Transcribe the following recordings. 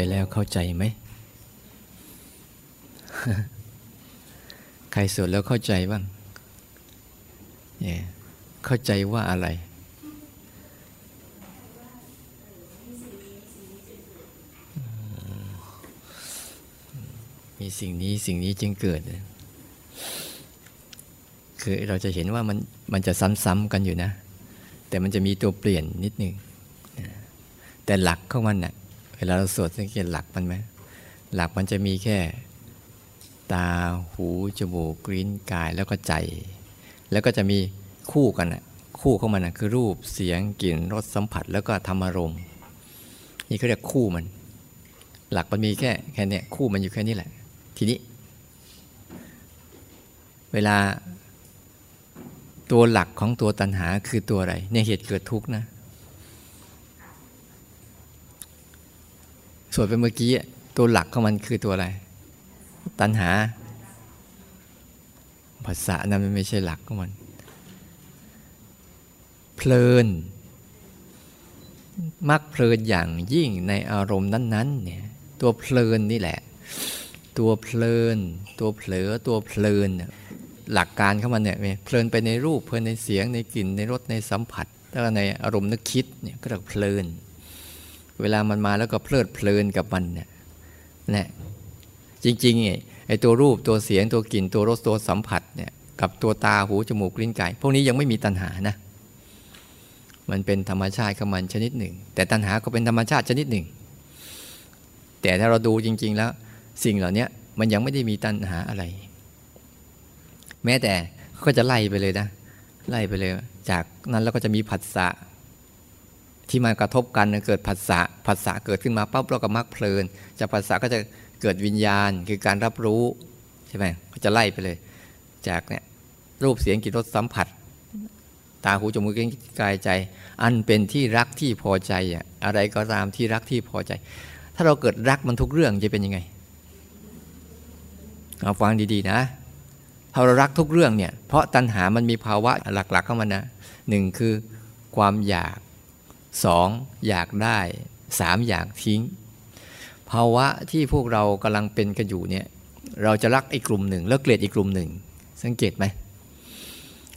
ไปแล้วเข้าใจไหม ใครสวดแล้วเข้าใจบ้าง เข้าใจว่าอะไรมีสิ่งนี้สิ่งนี้จึงเกิดคือเราจะเห็นว่ามันจะซ้ำๆกันอยู่นะแต่มันจะมีตัวเปลี่ยนนิดนึงแต่หลักของมันน่ะเวลาเราสวดสังเกตหลักมันไหมหลักมันจะมีแค่ตาหูจมูกลิ้นกายแล้วก็ใจแล้วก็จะมีคู่กันน่ะคู่ของมันน่ะคือรูปเสียงกลิ่นรสสัมผัสแล้วก็ธรรมารมณ์นี่เขาเรียกคู่มันหลักมันมีแค่เนี้ยคู่มันอยู่แค่นี้แหละทีนี้เวลาตัวหลักของตัวตัณหาคือตัวอะไรเนี่ยเหตุเกิดทุกข์นะสวดไปเมื่อกี้ตัวหลักของมันคือตัวอะไรตัณหาผัสสะนะมันไม่ใช่หลักของมันเพลินมักเพลินอย่างยิ่งในอารมณ์นั้นๆเนี่ยตัวเพลินนี่แหละตัวเพลินตัวเผลอตัวเพลินหลักการของมันเนี่ยเพลินไปในรูปเพลินในเสียงในกลิ่นในรสในสัมผัสแล้วในอารมณ์นึกคิดเนี่ยก็เรียกเพลินเวลามันมาแล้วก็เพลิดเพลินกับมันเนี่ยนะจริงๆไอ้ตัวรูปตัวเสียงตัวกลิ่นตัวรสตัวสัมผัสเนี่ยกับตัวตาหูจมูกลิ้นกายพวกนี้ยังไม่มีตัณหานะมันเป็นธรรมชาติของมันชนิดหนึ่งแต่ตัณหาก็เป็นธรรมชาติชนิดหนึ่งแต่ถ้าเราดูจริงๆแล้วสิ่งเหล่านี้มันยังไม่ได้มีตัณหาอะไรแม้แต่ก็จะไล่ไปเลยนะไล่ไปเลยจากนั้นแล้วก็จะมีผัสสะที่มันกระทบกันเกิดผัสสะเกิดขึ้นมาปั๊บเราก็มักเพลินจากผัสสะก็จะเกิดวิญญาณคือการรับรู้ใช่ไหมก็จะไล่ไปเลยจากเนี่ยรูปเสียงกลิ่นรสสัมผัสตาหูจมูกลิ้นกายใจอันเป็นที่รักที่พอใจอะไรก็ตามที่รักที่พอใจถ้าเราเกิดรักมันทุกเรื่องจะเป็นยังไงเอาฟังดีๆนะถ้าเรารักทุกเรื่องเนี่ยเพราะตัณหามันมีภาวะหลักๆของมันนะหนึ่งคือความอยากสองอยากได้สามอยากทิ้งภาวะที่พวกเรากำลังเป็นกันอยู่เนี่ยเราจะรักอีกกลุ่มหนึ่งแล้วเกลียดอีกกลุ่มหนึ่งสังเกตไหม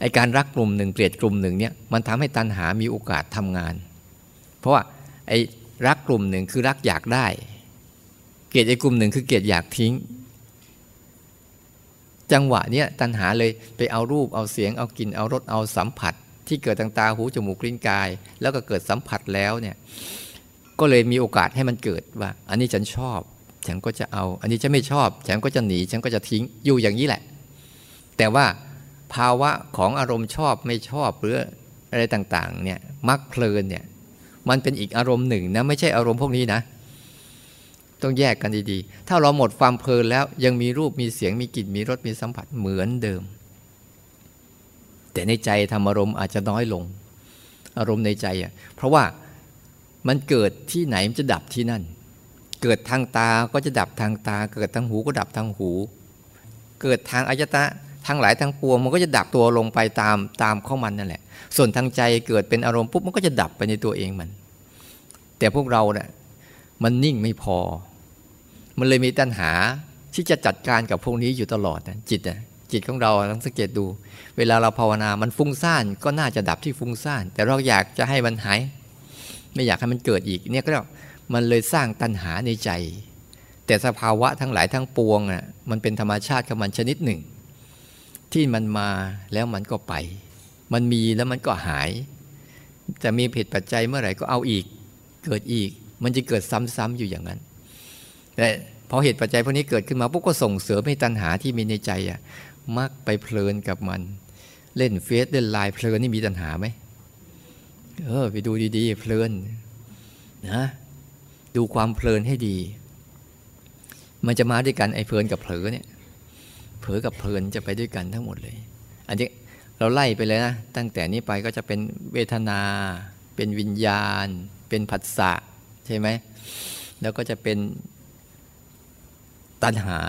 ไอการรักกลุ่มหนึ่งเกลียดกลุ่มหนึ่งเนี่ยมันทำให้ตัณหามีโอกาสทำงานเพราะว่าไอรักกลุ่มหนึ่งคือรักอยากได้เกลียดไอกลุ่มหนึ่งคือเกลียดอยากทิ้งจังหวะเนี้ยตัณหาเลยไปเอารูปเอาเสียงเอากลิ่นเอารสเอาสัมผัสที่เกิดทางตาหูจมูกลิ้นกายแล้วก็เกิดสัมผัสแล้วเนี่ยก็เลยมีโอกาสให้มันเกิดว่าอันนี้ฉันชอบฉันก็จะเอาอันนี้ฉันไม่ชอบฉันก็จะหนีฉันก็จะทิ้งอยู่อย่างนี้แหละแต่ว่าภาวะของอารมณ์ชอบไม่ชอบหรืออะไรต่างๆเนี่ยมักเพลินเนี่ยมันเป็นอีกอารมณ์หนึ่งนะไม่ใช่อารมณ์พวกนี้นะต้องแยกกันดีๆถ้าเราหมดความเพลินแล้วยังมีรูปมีเสียงมีกลิ่นมีรสมีสัมผัสเหมือนเดิมแต่ในใจธรรมอารมณ์อาจจะน้อยลงอารมณ์ในใจเพราะว่ามันเกิดที่ไหนมันจะดับที่นั่นเกิดทางตาก็จะดับทางตาเกิดทางหูก็ดับทางหูเกิดทางอายตนะทั้งหลายทั้งปวงมันก็จะดับตัวลงไปตามของมันนั่นแหละส่วนทางใจเกิดเป็นอารมณ์ปุ๊บมันก็จะดับไปในตัวเองมันแต่พวกเราเนี่ยมันนิ่งไม่พอมันเลยมีตัณหาที่จะจัดการกับพวกนี้อยู่ตลอดนะจิตของเราลองสังเกตดูเวลาเราภาวนามันฟุ้งซ่านก็น่าจะดับที่ฟุ้งซ่านแต่เราอยากจะให้มันหายไม่อยากให้มันเกิดอีกเนี่ยก็มันเลยสร้างตัณหาในใจแต่สภาวะทั้งหลายทั้งปวงน่ะมันเป็นธรรมชาติของมันชนิดหนึ่งที่มันมาแล้วมันก็ไปมันมีแล้วมันก็หายจะมีเหตุปัจจัยเมื่อไหร่ก็เอาอีกเกิดอีกมันจะเกิดซ้ำๆอยู่อย่างนั้นแต่พอเหตุปัจจัยพวกนี้เกิดขึ้นมาปุ๊บก็ส่งเสริมให้ตัณหาที่มีในใจมักไปเพลินกับมันเล่นเฟซเล่นไลน์เพลินนี่มีตัณหาไหมไปดูดีๆเพลินนะดูความเพลินให้ดีมันจะมาด้วยกันไอ้เพลินกับเผลอเนี่ยเผลอกับเพลินจะไปด้วยกันทั้งหมดเลยอันนี้เราไล่ไปเลยนะตั้งแต่นี้ไปก็จะเป็นเวทนาเป็นวิญญาณเป็นผัสสะใช่ไหมแล้วก็จะเป็นตัณหา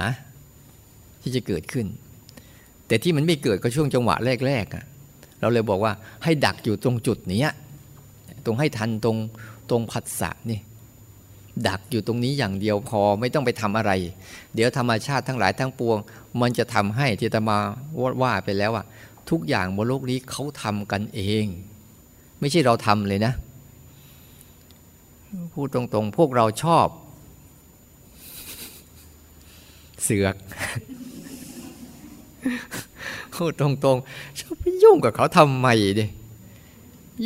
ที่จะเกิดขึ้นแต่ที่มันไม่เกิดก็ช่วงจังหวะแรกๆเราเลยบอกว่าให้ดักอยู่ตรงจุดนี้ตรงให้ทันตรงผัสสะนี่ ดักอยู่ตรงนี้อย่างเดียวพอไม่ต้องไปทำอะไรเดี๋ยวธรรมชาติทั้งหลายทั้งปวงมันจะทำให้ที่อาตมาว่าไปแล้วอะทุกอย่างบนโลกนี้เขาทำกันเองไม่ใช่เราทำเลยนะพูดตรงๆพวกเราชอบเสือก พูดตรงๆชอบไปยุ่งกับเขาทำไมดิ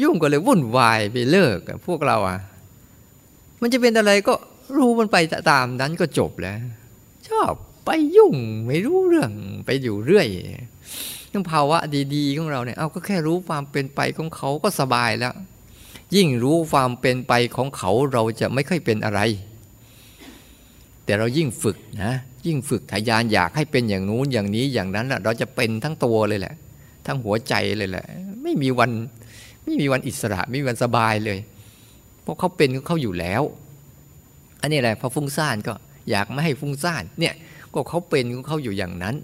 ยุ่งก็เลยวุ่นวายไปเลิกพวกเราอะมันจะเป็นอะไรก็รู้มันไปตามนั้นก็จบแล้วชอบไปยุ่งไม่รู้เรื่องไปอยู่เรื่อยทั้งภาวะดีๆของเราเนี่ยเอาก็แค่รู้ความเป็นไปของเขาก็สบายแล้วยิ่งรู้ความเป็นไปของเขาเราจะไม่ค่อยเป็นอะไรแต่เรายิ่งฝึกนะยิ่งฝึกทะยานอยากให้เป็นอย่างนู้นอย่างนี้อย่างนั้นเราจะเป็นทั้งตัวเลยแหละทั้งหัวใจเลยแหละไม่มีวันอิสระไม่มีวันสบายเลยเพราะเขาเป็นเขาอยู่แล้วอันนี้อะไรพอฟุ้งซ่านก็อยากไม่ให้ฟุ้งซ่านเนี่ยก็เขาเป็นเขาอยู่อย่างนั้น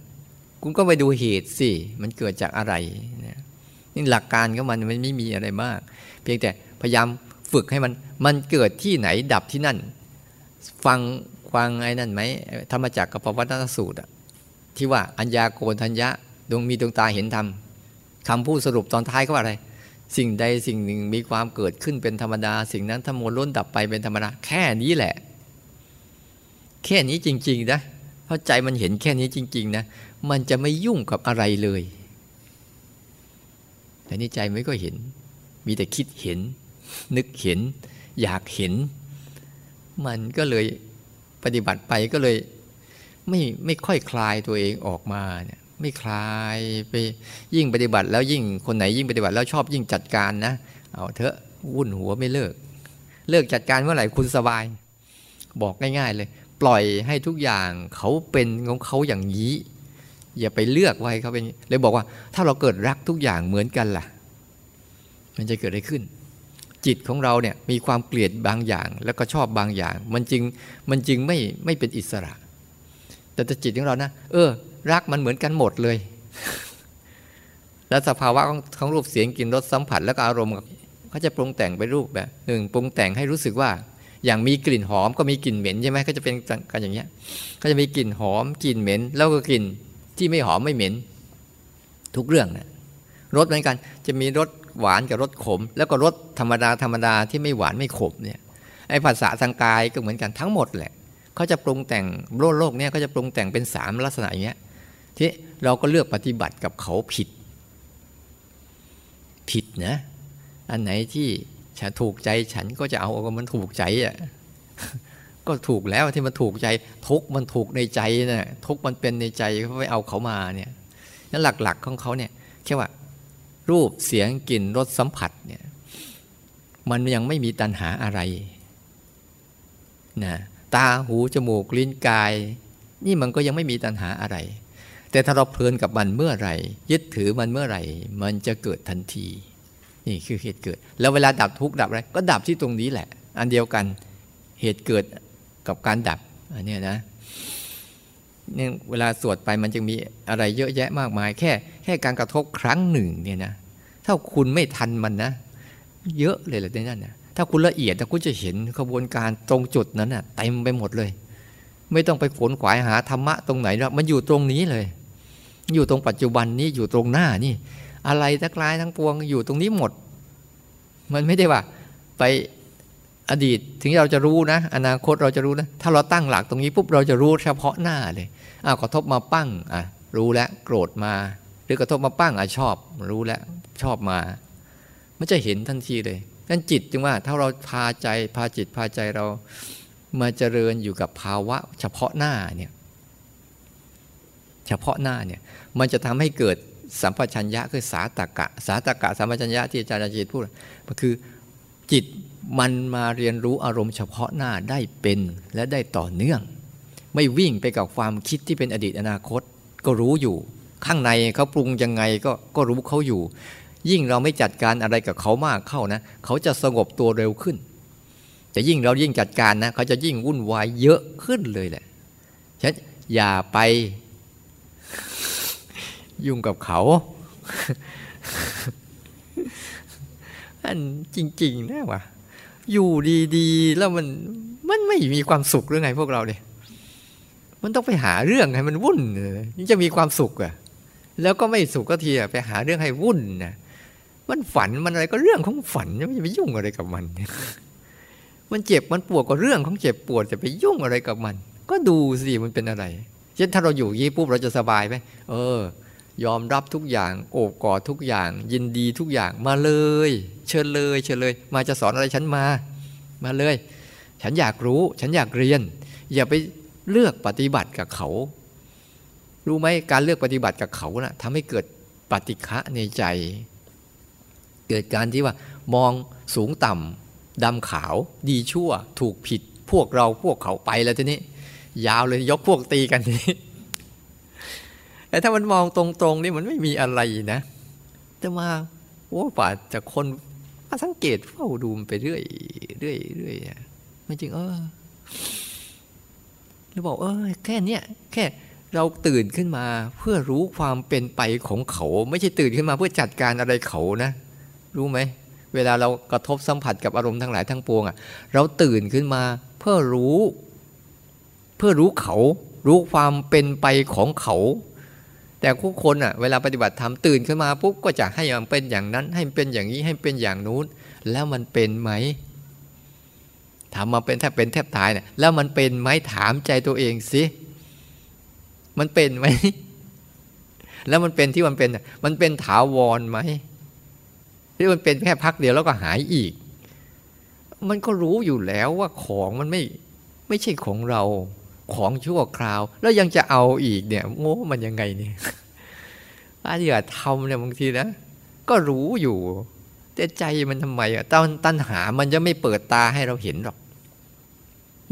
คุณก็ไปดูเหตุสิมันเกิดจากอะไรนี่หลักการของมันมันไม่มีอะไรมากเพียงแต่พยายามฝึกให้มันเกิดที่ไหนดับที่นั่นฟังไอ้นั่นไหมธรรมจักรกับปวัตนสูตรที่ว่าอัญญาโกณทัญญะดวงมีดวงตาเห็นธรรมคำพูดสรุปตอนท้ายเขาว่าอะไรสิ่งใดสิ่งหนึ่งมีความเกิดขึ้นเป็นธรรมดาสิ่งนั้นทั้งมวลล้นดับไปเป็นธรรมดาแค่นี้แหละแค่นี้จริงๆนะเพราะใจมันเห็นแค่นี้จริงๆนะมันจะไม่ยุ่งกับอะไรเลยแต่นี่ใจไม่ก็เห็นมีแต่คิดเห็นนึกเห็นอยากเห็นมันก็เลยปฏิบัติไปก็เลยไม่ค่อยคลายตัวเองออกมาเนี่ยไม่คลายไปยิ่งปฏิบัติแล้วยิ่งคนไหนยิ่งปฏิบัติแล้วชอบยิ่งจัดการนะเอาเถอะวุ่นหัวไม่เลิกจัดการเมื่อไหร่คุณสบายบอกง่ายๆเลยปล่อยให้ทุกอย่างเขาเป็นของเขาอย่างนี้อย่าไปเลือกไว้เขาเป็นเลยบอกว่าถ้าเราเกิดรักทุกอย่างเหมือนกันล่ะมันจะเกิดอะไรขึ้นจิตของเราเนี่ยมีความเกลียดบางอย่างแล้วก็ชอบบางอย่างมันจึงไม่เป็นอิสระแต่จิตของเรานะรักมันเหมือนกันหมดเลยแล้วสภาวะของรูปเสียงกลิ่นรสสัมผัสแล้วก็อารมณ์เขาจะปรุงแต่งไปรูปแบบหนึ่งปรุงแต่งให้รู้สึกว่าอย่างมีกลิ่นหอมก็มีกลิ่นเหม็นใช่ไหมก็จะเป็นกันอย่างเงี้ยก็จะมีกลิ่นหอมกลิ่นเหม็นแล้วก็กลิ่นที่ไม่หอมไม่เหม็นทุกเรื่องนะรสเหมือนกันจะมีรสหวานกับรสขมแล้วก็รสธรรมดาที่ไม่หวานไม่ขมเนี่ยไอ้ภาษาทางกายก็เหมือนกันทั้งหมดแหละเขาจะปรุงแต่งโลกเนี่ยเขาจะปรุงแต่งเป็นสามลักษณะอย่างเงี้ยที่เราก็เลือกปฏิบัติกับเขาผิดนะอันไหนที่ฉันถูกใจฉันก็จะเอามันถูกใจอ่ะก็ถูกแล้วที่มันถูกใจทุกมันถูกในใจนะทุกมันเป็นในใจเขาไปเอาเขามาเนี่ยนั่นหลักๆของเขาเนี่ยแค่ว่ารูปเสียงกลิ่นรสสัมผัสเนี่ยมันยังไม่มีตัณหาอะไรนะตาหูจมูกลิ้นกายนี่มันก็ยังไม่มีตัณหาอะไรแต่ถ้าเราเพลินกับมันเมื่อไหร่ยึดถือมันเมื่อไหร่มันจะเกิดทันทีนี่คือเหตุเกิดแล้วเวลาดับทุกข์ดับอะไรก็ดับที่ตรงนี้แหละอันเดียวกันเหตุเกิดกับการดับอันนี้นะเนี่ยเวลาสวดไปมันจึงมีอะไรเยอะแยะมากมายแค่การกระทบครั้งหนึ่งเนี่ยนะถ้าคุณไม่ทันมันนะเยอะเลยแหละในนั้นนะถ้าคุณละเอียดคุณจะเห็นกระบวนการตรงจุดนั้นนะเต็มไปหมดเลยไม่ต้องไปขวนขวายหาธรรมะตรงไหนแล้วมันอยู่ตรงนี้เลยอยู่ตรงปัจจุบันนี้อยู่ตรงหน้านี่อะไรทั้งหลายทั้งปวงอยู่ตรงนี้หมดมันไม่ได้ว่าไปอดีตถึงเราจะรู้นะอนาคตเราจะรู้นะถ้าเราตั้งหลักตรงนี้ปุ๊บเราจะรู้เฉพาะหน้าเลยกระทบมาปั้งรู้แล้วโกรธมาหรือกระทบมาปั้งชอบรู้แล้วชอบมามันจะเห็นทันทีเลยนั่นจิตจึงว่าถ้าเราพาใจเรามาเจริญอยู่กับภาวะเฉพาะหน้าเนี่ยมันจะทำให้เกิดสัมปชัญญะคือสาตกะสัมปชัญญะที่อาจารย์จิตพูดมันคือจิตมันมาเรียนรู้อารมณ์เฉพาะหน้าได้เป็นและได้ต่อเนื่องไม่วิ่งไปกับความคิดที่เป็นอดีตอนาคตก็รู้อยู่ข้างในเขาปรุงยังไงก็รู้เขาอยู่ยิ่งเราไม่จัดการอะไรกับเขามากเข้านะเขาจะสงบตัวเร็วขึ้นแต่ยิ่งเรายิ่งจัดการนะเขาจะยิ่งวุ่นวายเยอะขึ้นเลยแหละฉะนั้นอย่าไปยุ่งกับเขาอันจริงๆนะวะ อยู่ดีๆแล้วมันไม่มีความสุขหรือไงพวกเราเนี่ยมันต้องไปหาเรื่องให้มันวุ่นนี่จะมีความสุขอะแล้วก็ไม่สุขก็ทีอะไปหาเรื่องให้วุ่นนะมันฝันมันอะไรก็เรื่องของฝันไม่ไปยุ่งอะไรกับมันมันเจ็บมันปวดก็เรื่องของเจ็บปวดจะไปยุ่งอะไรกับมันก็ดูสิมันเป็นอะไรเช่นถ้าเราอยู่ยี่ปุ๊บเราจะสบายไหมยอมรับทุกอย่างโอบกอดทุกอย่างยินดีทุกอย่างมาเลยเชิญเลยเชิญเลยมาจะสอนอะไรฉันมาเลยฉันอยากรู้ฉันอยากเรียนอย่าไปเลือกปฏิบัติกับเขารู้ไหมการเลือกปฏิบัติกับเขาน่ะทำให้เกิดปฏิฆะในใจเกิดการที่ว่ามองสูงต่ำดำขาวดีชั่วถูกผิดพวกเราพวกเขาไปแล้วทีนี้ยาวเลยยกพวกตีกันนี้แต่ถ้ามันมองตรงๆนี่มันไม่มีอะไรนะแต่มาป่าจะคนมาสังเกตเฝ้าดูมันไปเรื่อยเรื่อยเรื่อยไม่จริงหรือบอกแค่เนี้ยแค่เราตื่นขึ้นมาเพื่อรู้ความเป็นไปของเขาไม่ใช่ตื่นขึ้นมาเพื่อจัดการอะไรเขานะรู้ไหมเวลาเรากระทบสัมผัสกับอารมณ์ทั้งหลายทั้งปวงอ่ะเราตื่นขึ้นมาเพื่อรู้เขารู้ความเป็นไปของเขาแต่ทุกคนอ่ะเวลาปฏิบัติธรรมตื่นขึ้นมาปุ๊บก็จะให้มันเป็นอย่างนั้นให้มันเป็นอย่างนี้ให้มันเป็นอย่างนู้นแล้วมันเป็นไหมถามมาเป็นแทบตายเนี่ยแล้วมันเป็นไหมถามใจตัวเองสิมันเป็นไหมแล้วมันเป็นที่มันเป็นถาวรไหมหรือมันเป็นแค่พักเดียวแล้วก็หายอีกมันก็รู้อยู่แล้วว่าของมันไม่ใช่ของเราของชั่วคราวแล้วยังจะเอาอีกเนี่ยโง่มันยังไงเนี่ยว่าอย่าทำเนี่ยบางทีนะก็รู้อยู่แต่ใจมันทำไมอะตัณหามันจะไม่เปิดตาให้เราเห็นหรอก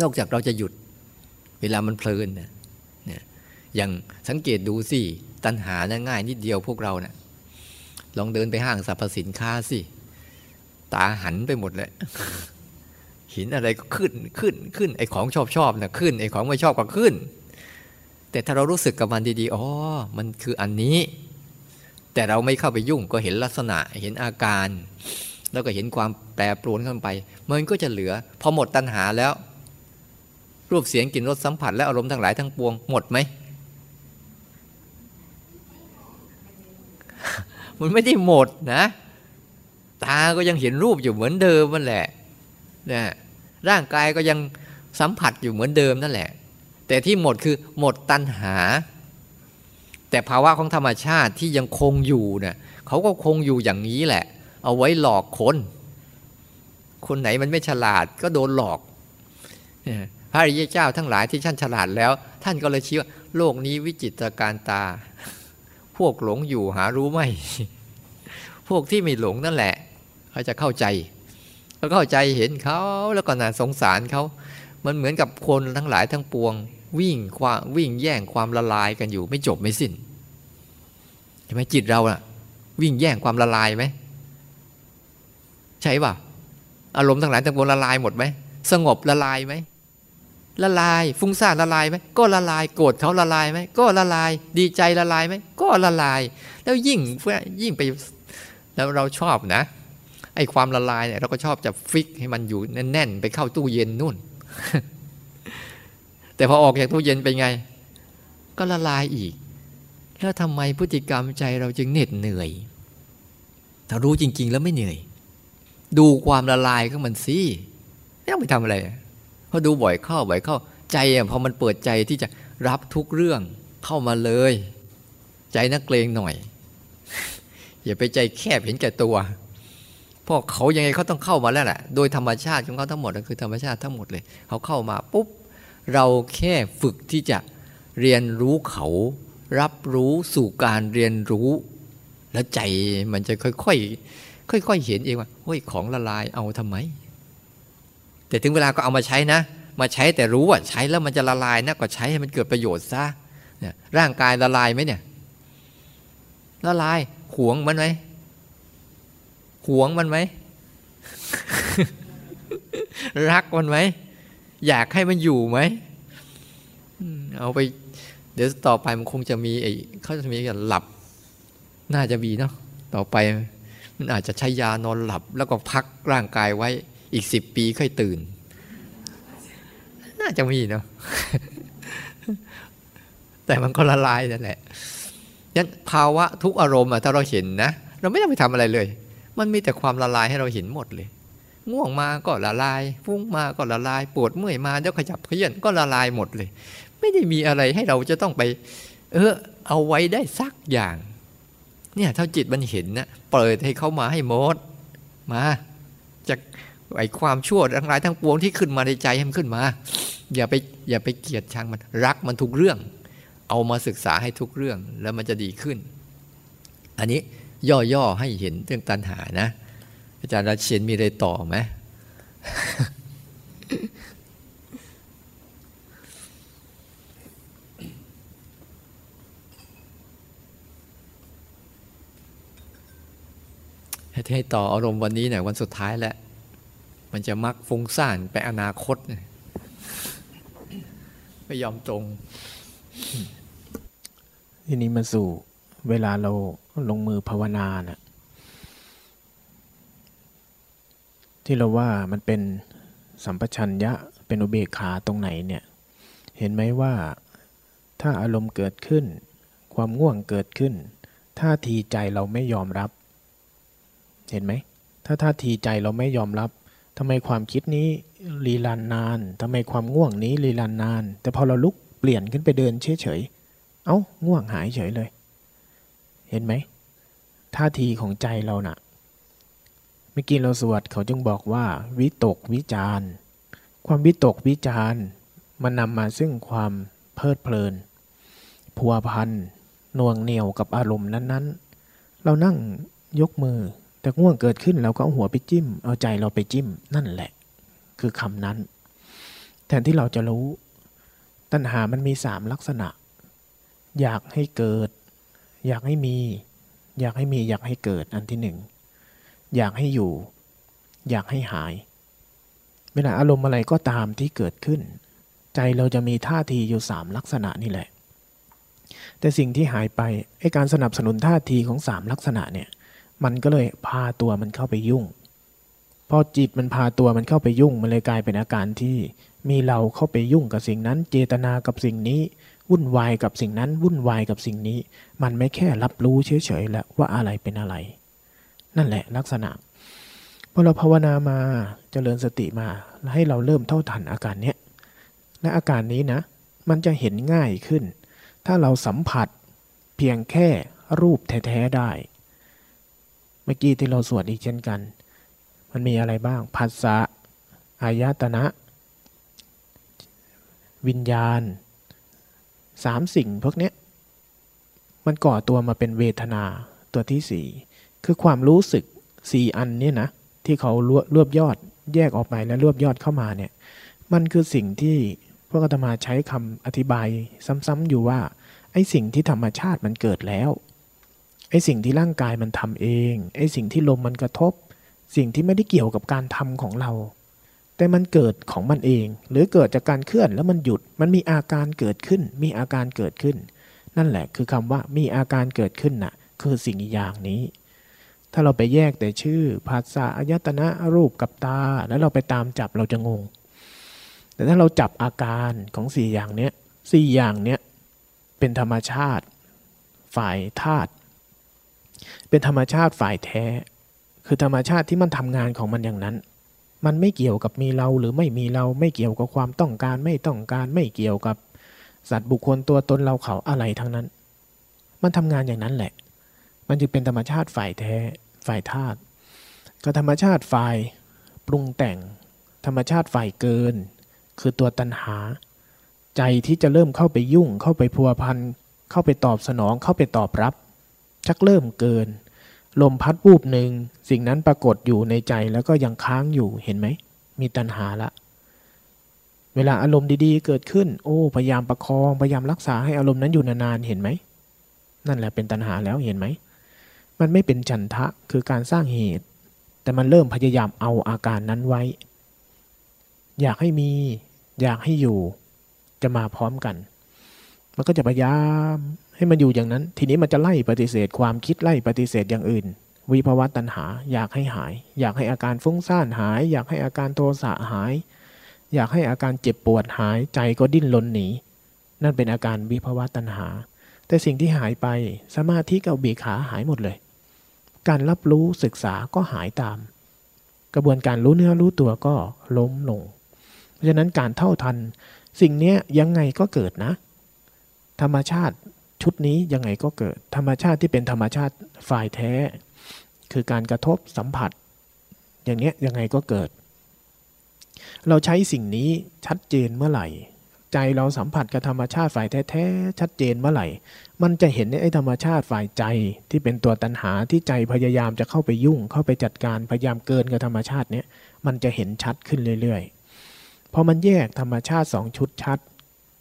นอกจากเราจะหยุดเวลามันเพลินนะอย่างสังเกตดูสิตัณหาน่ะง่ายนิดเดียวพวกเรานะลองเดินไปห้างสรรพสินค้าสิตาหันไปหมดเลยเห็นอะไรก็ขึ้นไอ้ของชอบนะขึ้นไอ้ของไม่ชอบก็ขึ้นแต่ถ้าเรารู้สึกกับมันดีๆอ๋อมันคืออันนี้แต่เราไม่เข้าไปยุ่งก็เห็นลักษณะเห็นอาการแล้วก็เห็นความแปรปรวนขึ้นไปมันก็จะเหลือพอหมดตัณหาแล้วรูปเสียงกลิ่นรสสัมผัสและอารมณ์ทั้งหลายทั้งปวงหมดไหมมันไม่ได้หมดนะตาก็ยังเห็นรูปอยู่เหมือนเดิมนั่นแหละนะร่างกายก็ยังสัมผัสอยู่เหมือนเดิมนั่นแหละแต่ที่หมดคือหมดตัณหาแต่ภาวะของธรรมชาติที่ยังคงอยู่เนี่ยเขาก็คงอยู่อย่างนี้แหละเอาไว้หลอกคนไหนมันไม่ฉลาดก็โดนหลอกพระอริยเจ้าทั้งหลายที่ท่านฉลาดแล้วท่านก็เลยชี้ว่าโลกนี้วิจิตรการตาพวกหลงอยู่หารู้ไหมพวกที่ไม่หลงนั่นแหละเขาจะเข้าใจแล้วเข้าใจเห็นเขาแล้วก็น่าสงสารเขามันเหมือนกับคนทั้งหลายทั้งปวงวิ่งแย่งความละลายกันอยู่ไม่จบไม่สิ้นใช่ไหมจิตเราอะวิ่งแย่งความละลายไหมใช่ป่ะอารมณ์ทั้งหลายทั้งปวงละลายหมดไหมสงบละลายไหมละลายฟุ้งซ่านละลายไหมก็ละลายโกรธเขาละลายไหมก็ละลายดีใจละลายไหมก็ละลายแล้วยิ่งไปแล้วเราชอบนะไอ้ความละลายเนี่ยเราก็ชอบจะฟิกให้มันอยู่แน่นๆไปเข้าตู้เย็นนู่น แต่พอออกจากตู้เย็นไปไงก็ละลายอีกแล้วทำไมพฤติกรรมใจเราจึงเหน็ดเหนื่อยถ้ารู้จริงๆแล้วไม่เหนื่อยดูความละลายของมันสิไม่ต้องไปทำอะไรพอดูบ่อยเข้าใจพอมันเปิดใจที่จะรับทุกเรื่องเข้ามาเลยใจนักเลงหน่อย อย่าไปใจแคบเห็นแก่ตัวเพราะเขายังไงเขาต้องเข้ามาแล้วแหละโดยธรรมชาติของเขาทั้งหมดคือธรรมชาติทั้งหมดเลยเขาเข้ามาปุ๊บเราแค่ฝึกที่จะเรียนรู้เขารับรู้สู่การเรียนรู้แล้วใจมันจะค่อยๆเห็นเองว่าเฮ้ยของละลายเอาทำไมแต่ถึงเวลาก็เอามาใช้นะมาใช้แต่รู้ว่าใช้แล้วมันจะละลายนะก็ใช้ให้มันเกิดประโยชน์ซะเนี่ยร่างกายละลายไหมเนี่ยละลายหวงมันไหมหวงมันไหม รักมันไหมอยากให้มันอยู่ไหมเอาไปเดี๋ยวต่อไปมันคงจะมีไอ้เขาจะมีการหลับน่าจะมีเนาะต่อไปมันอาจจะใช้ยานอนหลับแล้วก็พักร่างกายไว้ อีก10 ปีค่อยตื่นน่าจะมีเนาะแต่มันก็ละลายนั่นแหละงั้นภาวะทุกอารมณ์ถ้าเราเห็นนะเราไม่ต้องไปทำอะไรเลยมันมีแต่ความละลายให้เราเห็นหมดเลยง่วงมาก็ละลายฟุ้งมาก็ละลายปวดเมื่อยมาแล้วขยับเขยื้อนก็ละลายหมดเลยไม่ได้มีอะไรให้เราจะต้องไปเอาไว้ได้สักอย่างเนี่ยถ้าจิตมันเห็นนะเปิดให้เขามาให้หมดมาจากไอ้ความชั่วทั้งหลายทั้งปวงที่ขึ้นมาในใจให้มันขึ้นมาอย่าไปเกลียดชังมันรักมันทุกเรื่องเอามาศึกษาให้ทุกเรื่องแล้วมันจะดีขึ้นอันนี้ย่อๆให้เห็นเรื่องตัณหานะอาจารย์รัชเชนมีอะไรต่อไหม ให้ต่ออารมณ์วันนี้เนี่ยวันสุดท้ายแล้วมันจะมักฟุ้งซ่านไปอนาคตไม่ยอมตรงทีนี้มาสู่เวลาเราลงมือภาวนาเนี่ยที่เราว่ามันเป็นสัมปชัญญะเป็นอุเบกขาตรงไหนเนี่ยเห็นไหมว่าถ้าอารมณ์เกิดขึ้นความง่วงเกิดขึ้นท่าทีใจเราไม่ยอมรับเห็นไหมถ้าท่าทีใจเราไม่ยอมรับทำไมความคิดนี้ลีลันนานทำไมความง่วงนี้ลีลันนานแต่พอเราลุกเปลี่ยนขึ้นไปเดินเฉยๆเอา้าง่วงหายเฉยเลยเห็นไหมท่าทีของใจเรานะ่ะเมื่อกี้เราสวดเขาจึงบอกว่าวิตกวิจารความวิตกวิจารมันนำมาซึ่งความเพลิดเพลินพัวพันน่วงเหนี่ยวกับอารมณ์นั้นๆเรานั่งยกมือแต่ง่วงเกิดขึ้นเราก็เอาหัวไปจิ้มเอาใจเราไปจิ้มนั่นแหละคือคำนั้นแทนที่เราจะรู้ตัณหามันมี3ลักษณะอยากให้เกิดอยากให้มีอยากให้เกิดอันที่หนึ่งอยากให้อยู่อยากให้หายเวลาอารมณ์อะไรก็ตามที่เกิดขึ้นใจเราจะมีท่าทีอยู่3ลักษณะนี่แหละแต่สิ่งที่หายไปไอ้การสนับสนุนท่าทีของ3ลักษณะเนี่ยมันก็เลยพาตัวมันเข้าไปยุ่งพอจิตมันพาตัวมันเข้าไปยุ่งมันเลยกลายเป็นอาการที่มีเราเข้าไปยุ่งกับสิ่งนั้นเจตนากับสิ่งนี้วุ่นวายกับสิ่งนั้นวุ่นวายกับสิ่งนี้มันไม่แค่รับรู้เฉยๆแล้วว่าอะไรเป็นอะไรนั่นแหละลักษณะพอเราภาวนามาเจริญสติมาให้เราเริ่มเท่าทันอาการนี้และอาการนี้นะมันจะเห็นง่ายขึ้นถ้าเราสัมผัสเพียงแค่รูปแท้ๆได้เมื่อกี้ที่เราสวดอีกเช่นกันมันมีอะไรบ้างผัสสะอายตนะวิญญาณ3สิ่งพวกนี้มันก่อตัวมาเป็นเวทนาตัวที่4คือความรู้สึก4อันนี้นะที่เขารวบยอดแยกออกไปและรวบยอดเข้ามาเนี่ยมันคือสิ่งที่พวกอาตมาใช้คำอธิบายซ้ำๆอยู่ว่าไอ้สิ่งที่ธรรมชาติมันเกิดแล้วไอ้สิ่งที่ร่างกายมันทำเองไอ้สิ่งที่ลมมันกระทบสิ่งที่ไม่ได้เกี่ยวกับการทำของเราแต่มันเกิดของมันเองหรือเกิดจากการเคลื่อนแล้วมันหยุดมันมีอาการเกิดขึ้นนั่นแหละคือคำว่ามีอาการเกิดขึ้นน่ะคือสิ่งอย่างนี้ถ้าเราไปแยกแต่ชื่อผัสสะอายตนะรูปกับตาแล้วเราไปตามจับเราจะงงแต่ถ้าเราจับอาการของ4อย่างเนี้ย4อย่างเนี้ยเป็นธรรมชาติฝ่ายธาตุเป็นธรรมชาติฝ่ายแท้คือธรรมชาติที่มันทำงานของมันอย่างนั้นมันไม่เกี่ยวกับมีเราหรือไม่มีเราไม่เกี่ยวกับความต้องการไม่ต้องการไม่เกี่ยวกับสัตว์บุคคลตัวตนเราเขาอะไรทั้งนั้นมันทำงานอย่างนั้นแหละมันจึงเป็นธรรมชาติฝ่ายแท้ฝ่ายธาตุกับธรรมชาติฝ่ายปรุงแต่งธรรมชาติฝ่ายเกินคือตัวตัณหาใจที่จะเริ่มเข้าไปยุ่งเข้าไปพัวพันเข้าไปตอบสนองเข้าไปตอบรับชักเริ่มเกินลมพัดวูบหนึ่งสิ่งนั้นปรากฏอยู่ในใจแล้วก็ยังค้างอยู่เห็นไหมมีตัณหาละเวลาอารมณ์ดีๆเกิดขึ้นโอ้พยายามประคองพยายามรักษาให้อารมณ์นั้นอยู่นานๆเห็นไหมนั่นแหละเป็นตัณหาแล้วเห็นไหมมันไม่เป็นฉันทะคือการสร้างเหตุแต่มันเริ่มพยายามเอาอาการนั้นไว้อยากให้มีอยากให้อยู่จะมาพร้อมกันมันก็จะพยายามให้มันอยู่อย่างนั้นทีนี้มันจะไล่ปฏิเสธความคิดไล่ปฏิเสธอย่างอื่น วิภวตัณหาอยากให้หายอยากให้อาการฟุ้งซ่านหายอยากให้อาการโทสะหายอยากให้อาการเจ็บปวดหายใจก็ดิ้นรนหนีนั่นเป็นอาการวิภวตัณหาแต่สิ่งที่หายไปสมาธิกับอุเบกขาหายหมดเลยการรับรู้ศึกษาก็หายตามกระบวนการรู้เนื้อรู้ตัวก็ล้มลงเพราะฉะนั้นการเท่าทันสิ่งนี้ยังไงก็เกิดนะธรรมชาติชุดนี้ยังไงก็เกิดธรรมชาติที่เป็นธรรมชาติฝ่ายแท้คือการกระทบสัมผัสอย่างนี้ยังไงก็เกิดเราใช้สิ่งนี้ชัดเจนเมื่อไหร่ใจเราสัมผัสกับธรรมชาติฝ่ายแท้ๆชัดเจนเมื่อไหร่มันจะเห็นไอ้ธรรมชาติฝ่ายใจที่เป็นตัวตัณหาที่ใจพยายามจะเข้าไปยุ่งเข้าไปจัดการพยายามเกินกับธรรมชาติเนี่ยมันจะเห็นชัดขึ้นเรื่อยๆพอมันแยกธรรมชาติ2ชุดชัด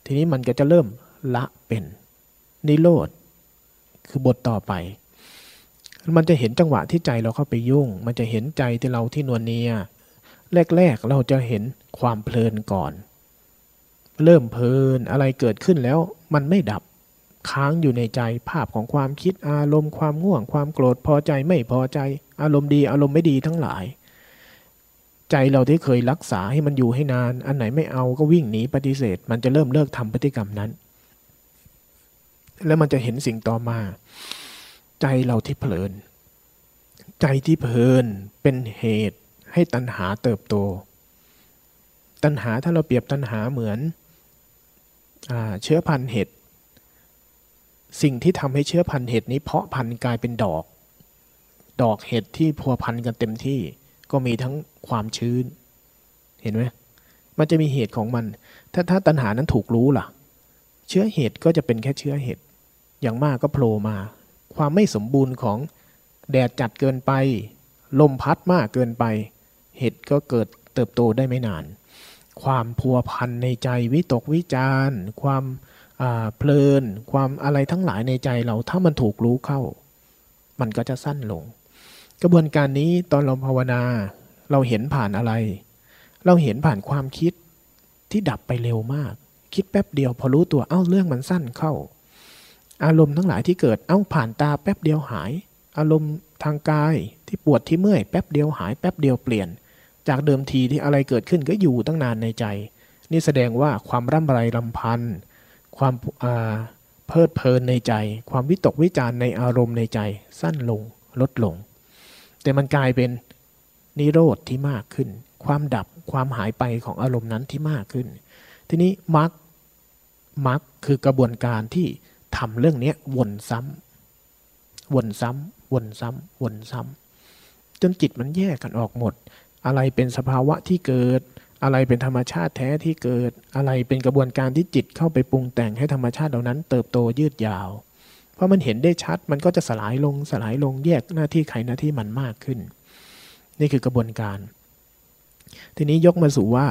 ทีนี้มันก็จะเริ่มละเป็นนิโรธคือบทต่อไปมันจะเห็นจังหวะที่ใจเราเข้าไปยุ่งมันจะเห็นใจที่เราที่นวลเนียแรกๆเราจะเห็นความเพลินก่อนเริ่มเพลินอะไรเกิดขึ้นแล้วมันไม่ดับค้างอยู่ในใจภาพของความคิดอารมณ์ความง่วงความโกรธพอใจไม่พอใจอารมณ์ดีอารมณ์ไม่ดีทั้งหลายใจเราที่เคยรักษาให้มันอยู่ให้นานอันไหนไม่เอาก็วิ่งหนีปฏิเสธมันจะเริ่มเลิกทำพฤติกรรมนั้นแล้วมันจะเห็นสิ่งต่อมาใจเราที่เพลินใจที่เพลินเป็นเหตุให้ตัณหาเติบโตตัณหาถ้าเราเปรียบตัณหาเหมือนเชื้อพันธุ์เห็ดสิ่งที่ทำให้เชื้อพันธุ์เห็ดนี้เพาะพันธุ์กลายเป็นดอกเห็ดที่พัวพันกันเต็มที่ก็มีทั้งความชื้นเห็นไหมมันจะมีเหตุของมันถ้าตัณหานั้นถูกรู้ล่ะเชื้อเห็ดก็จะเป็นแค่เชื้อเห็ดอย่างมากก็โผล่มาความไม่สมบูรณ์ของแดดจัดเกินไปลมพัดมากเกินไปเห็ดก็เกิดเติบโตได้ไม่นานความพัวพันในใจวิตกวิจารณ์ความเพลินความอะไรทั้งหลายในใจเราถ้ามันถูกรู้เข้ามันก็จะสั้นลงกระบวนการนี้ตอนเราภาวนาเราเห็นผ่านอะไรเราเห็นผ่านความคิดที่ดับไปเร็วมากคิดแป๊บเดียวพอรู้ตัวเอ้าเรื่องมันสั้นเข้าอารมณ์ทั้งหลายที่เกิดเอ้าผ่านตาแป๊บเดียวหายอารมณ์ทางกายที่ปวดที่เมื่อยแป๊บเดียวหายแป๊บเดียวเปลี่ยนจากเดิมทีที่อะไรเกิดขึ้นก็อยู่ตั้งนานในใจนี่แสดงว่าความร่ำไรรำพันความเพลิดเพลินในใจความวิตกวิจารณ์ในอารมณ์ในใจสั้นลงลดลงแต่มันกลายเป็นนิโรธที่มากขึ้นความดับความหายไปของอารมณ์นั้นที่มากขึ้นทีนี้มรรคคือกระบวนการที่ทำเรื่องนี้วนซ้ำวนซ้ำวนซ้ำวนซ้ำจนจิตมันแยกกันออกหมดอะไรเป็นสภาวะที่เกิดอะไรเป็นธรรมชาติแท้ที่เกิดอะไรเป็นกระบวนการที่จิตเข้าไปปรุงแต่งให้ธรรมชาติเหล่านั้นเติบโตยืดยาวเพราะมันเห็นได้ชัดมันก็จะสลายลงสลายลงแยกหน้าที่ใครหน้าที่มันมากขึ้นนี่คือกระบวนการทีนี้ยกมาสู่ว่า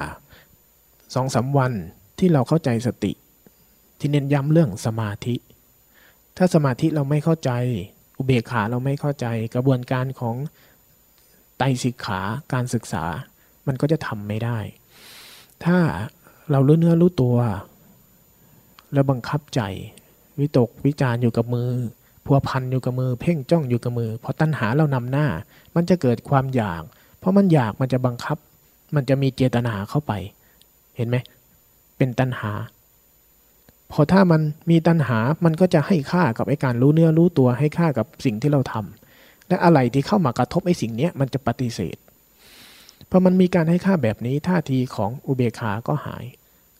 2-3 วันที่เราเข้าใจสติที่เน้นย้ำเรื่องสมาธิถ้าสมาธิเราไม่เข้าใจอุเบกขาเราไม่เข้าใจกระบวนการของไตรสิกขาการศึกษามันก็จะทำไม่ได้ถ้าเรารู้เนื้อรู้ตัวแล้วบังคับใจวิตกวิจารอยู่กับมือพัวพันอยู่กับมือเพ่งจ้องอยู่กับมือพอตัณหาเรานำหน้ามันจะเกิดความอยากเพราะมันอยากมันจะบังคับมันจะมีเจตนาเข้าไปเห็นไหมเป็นตัณหาพอถ้ามันมีตัณหามันก็จะให้ค่ากับไอ้การรู้เนื้อรู้ตัวให้ค่ากับสิ่งที่เราทำและอะไรที่เข้ามากระทบไอ้สิ่งนี้มันจะปฏิเสธพอมันมีการให้ค่าแบบนี้ท่าทีของอุเบกขาก็หาย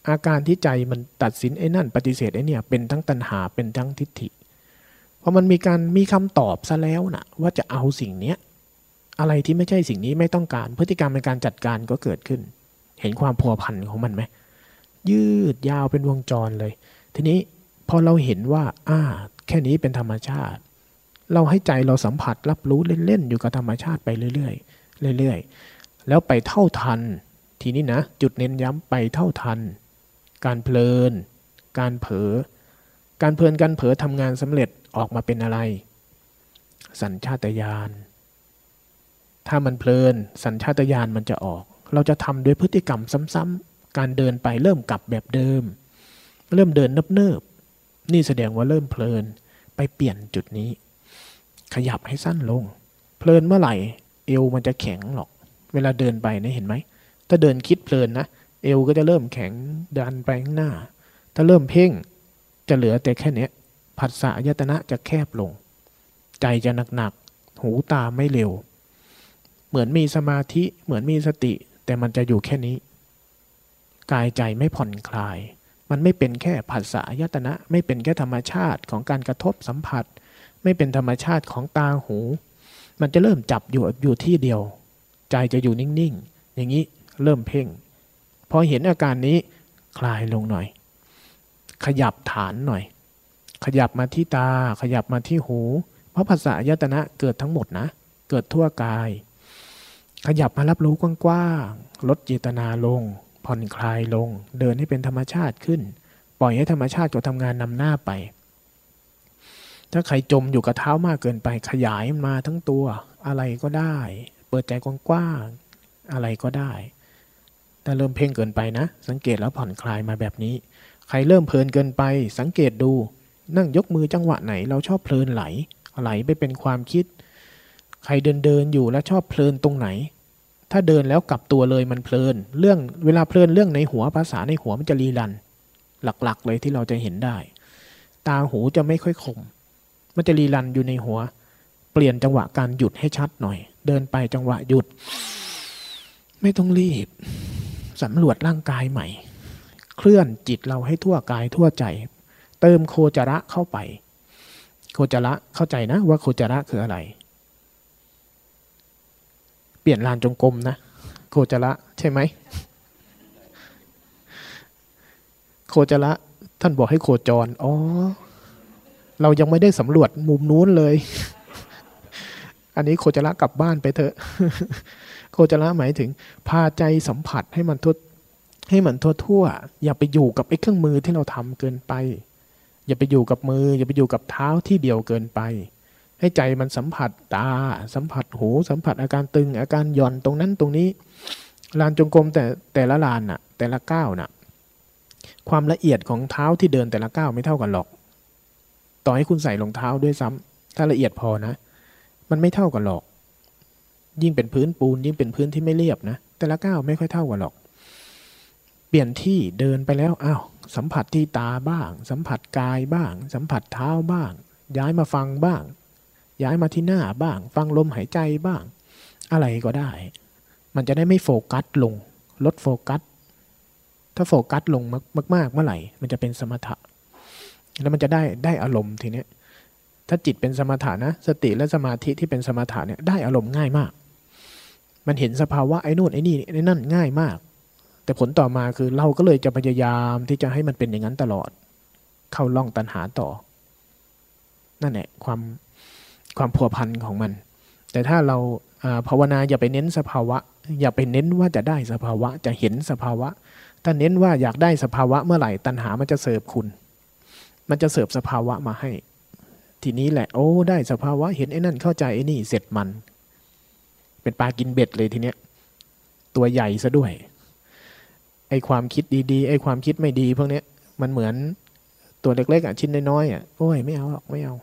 อาการที่ใจมันตัดสินไอ้นั่นปฏิเสธไอ้เนี่ยเป็นทั้งตัณหาเป็นทั้งทิฏฐิพอมันมีการมีคำตอบซะแล้วนะว่าจะเอาสิ่งนี้อะไรที่ไม่ใช่สิ่งนี้ไม่ต้องการพฤติกรรมในการจัดการก็เกิดขึ้นเห็นความพัวพันของมันไหมยืดยาวเป็นวงจรเลยทีนี้พอเราเห็นว่าแค่นี้เป็นธรรมชาติเราให้ใจเราสัมผัสรับรู้เล่นๆอยู่กับธรรมชาติไปเรื่อยๆเรื่อยๆแล้วไปเท่าทันทีนี้นะจุดเน้นย้ำไปเท่าทันการเพลินการเผลอการเพลินการเผลอทำงานสำเร็จออกมาเป็นอะไรสัญชาตญาณถ้ามันเพลินสัญชาตญาณมันจะออกเราจะทำด้วยพฤติกรรมซ้ำๆการเดินไปเริ่มกลับแบบเดิมเริ่มเดินเนิบๆนี่แสดงว่าเริ่มเพลินไปเปลี่ยนจุดนี้ขยับให้สั้นลง เพลินเมื่อไหร่เอวมันจะแข็งหรอกเวลาเดินไปเนี่ยเห็นไหมถ้าเดินคิดเพลินนะเอวก็จะเริ่มแข็งดันไปข้างหน้าถ้าเริ่มเพ่งจะเหลือแต่แค่เนี้ยผัสสะยตนะจะแคบลงใจจะหนักๆหูตาไม่เร็วเหมือนมีสมาธิเหมือนมีสติแต่มันจะอยู่แค่นี้กายใจไม่ผ่อนคลายมันไม่เป็นแค่ผัสสะอายตนะไม่เป็นแค่ธรรมชาติของการกระทบสัมผัสไม่เป็นธรรมชาติของตาหูมันจะเริ่มจับอยู่ที่เดียวใจจะอยู่นิ่งๆอย่างนี้เริ่มเพ่งพอเห็นอาการนี้คลายลงหน่อยขยับฐานหน่อยขยับมาที่ตาขยับมาที่หูเพราะผัสสะอายตนะเกิดทั้งหมดนะเกิดทั่วกายขยับมารับรู้กว้างๆลดเจตนาลงผ่อนคลายลงเดินให้เป็นธรรมชาติขึ้นปล่อยให้ธรรมชาติเขาทำงานนำหน้าไปถ้าใครจมอยู่กับเท้ามากเกินไปขยายมาทั้งตัวอะไรก็ได้เปิดใจกว้างๆอะไรก็ได้แต่เริ่มเพ่งเกินไปนะสังเกตแล้วผ่อนคลายมาแบบนี้ใครเริ่มเพลินเกินไปสังเกตดูนั่งยกมือจังหวะไหนเราชอบเพลินไหลไปเป็นความคิดใครเดินอยู่แล้วชอบเพลินตรงไหนถ้าเดินแล้วกลับตัวเลยมันเพลินเรื่องเวลาเพลินเรื่องในหัวภาษาในหัวมันจะรีรันหลักๆเลยที่เราจะเห็นได้ตาหูจะไม่ค่อยคมมันจะรีรันอยู่ในหัวเปลี่ยนจังหวะการหยุดให้ชัดหน่อยเดินไปจังหวะหยุดไม่ต้องรีบสำรวจร่างกายใหม่เคลื่อนจิตเราให้ทั่วกายทั่วใจเติมโคจระเข้าไปโคจระเข้าใจนะว่าโคจระคืออะไรเปลี่ยนลานจงกรมนะโคจระใช่ไหมโคจระท่านบอกให้โคจรอ๋อเรายังไม่ได้สำรวจมุมนู้นเลยอันนี้โคจระกลับบ้านไปเถอะโคจระหมายถึงพาใจสัมผัสให้มันทั่วอย่าไปอยู่กับไอ้เครื่องมือที่เราทำเกินไปอย่าไปอยู่กับมืออย่าไปอยู่กับเท้าที่เดียวเกินไปให้ใจมันสัมผัสตาสัมผัสหูสัมผัสอาการตึงอาการหย่อนตรงนั้นตรงนี้ลานจงกรมแต่ละลานน่ะแต่ละก้าวน่ะความละเอียดของเท้าที่เดินแต่ละก้าวไม่เท่ากันหรอกต่อให้คุณใส่รองเท้าด้วยซ้ำถ้าละเอียดพอนะมันไม่เท่ากันหรอกยิ่งเป็นพื้นปูนยิ่งเป็นพื้นที่ไม่เรียบนะแต่ละก้าวไม่ค่อยเท่ากันหรอกเปลี่ยนที่เดินไปแล้วอ้าวสัมผัสที่ตาบ้างสัมผัสกายบ้างสัมผัสเท้าบ้างย้ายมาฟังบ้างย้ายมาที่หน้าบ้างฟังลมหายใจบ้างอะไรก็ได้มันจะได้ไม่โฟกัสลงลดโฟกัสถ้าโฟกัสลงมากๆเมื่อไหร่มันจะเป็นสมถะแล้วมันจะได้อารมณ์ทีนี้ถ้าจิตเป็นสมถะนะสติและสมาธิที่เป็นสมถะเนี่ยได้อารมณ์ง่ายมากมันเห็นสภาวะไอ้นู่นไอ้นี่ไอ้นั่นง่ายมากแต่ผลต่อมาคือเราก็เลยจะพยายามที่จะให้มันเป็นอย่างนั้นตลอดเข้าล่องตัณหาต่อนั่นแหละความผัวพันของมันแต่ถ้าเราภาวนาอย่าไปเน้นสภาวะอย่าไปเน้นว่าจะได้สภาวะจะเห็นสภาวะถ้าเน้นว่าอยากได้สภาวะเมื่อไหร่ตัณหามันจะเสิร์ฟคุณมันจะเสิร์ฟสภาวะมาให้ทีนี้แหละโอ้ได้สภาวะเห็นไอ้นั่นเข้าใจไอ้นี่เสร็จมันเป็นปลากินเบ็ดเลยทีเนี้ยตัวใหญ่ซะด้วยไอ้ความคิดดีๆไอ้ความคิดไม่ดีพวกเนี้ยมันเหมือนตัวเล็กๆอ่ะชิ้นน้อยๆอ่ะโอ้ยไม่เอาหรอกไม่เอา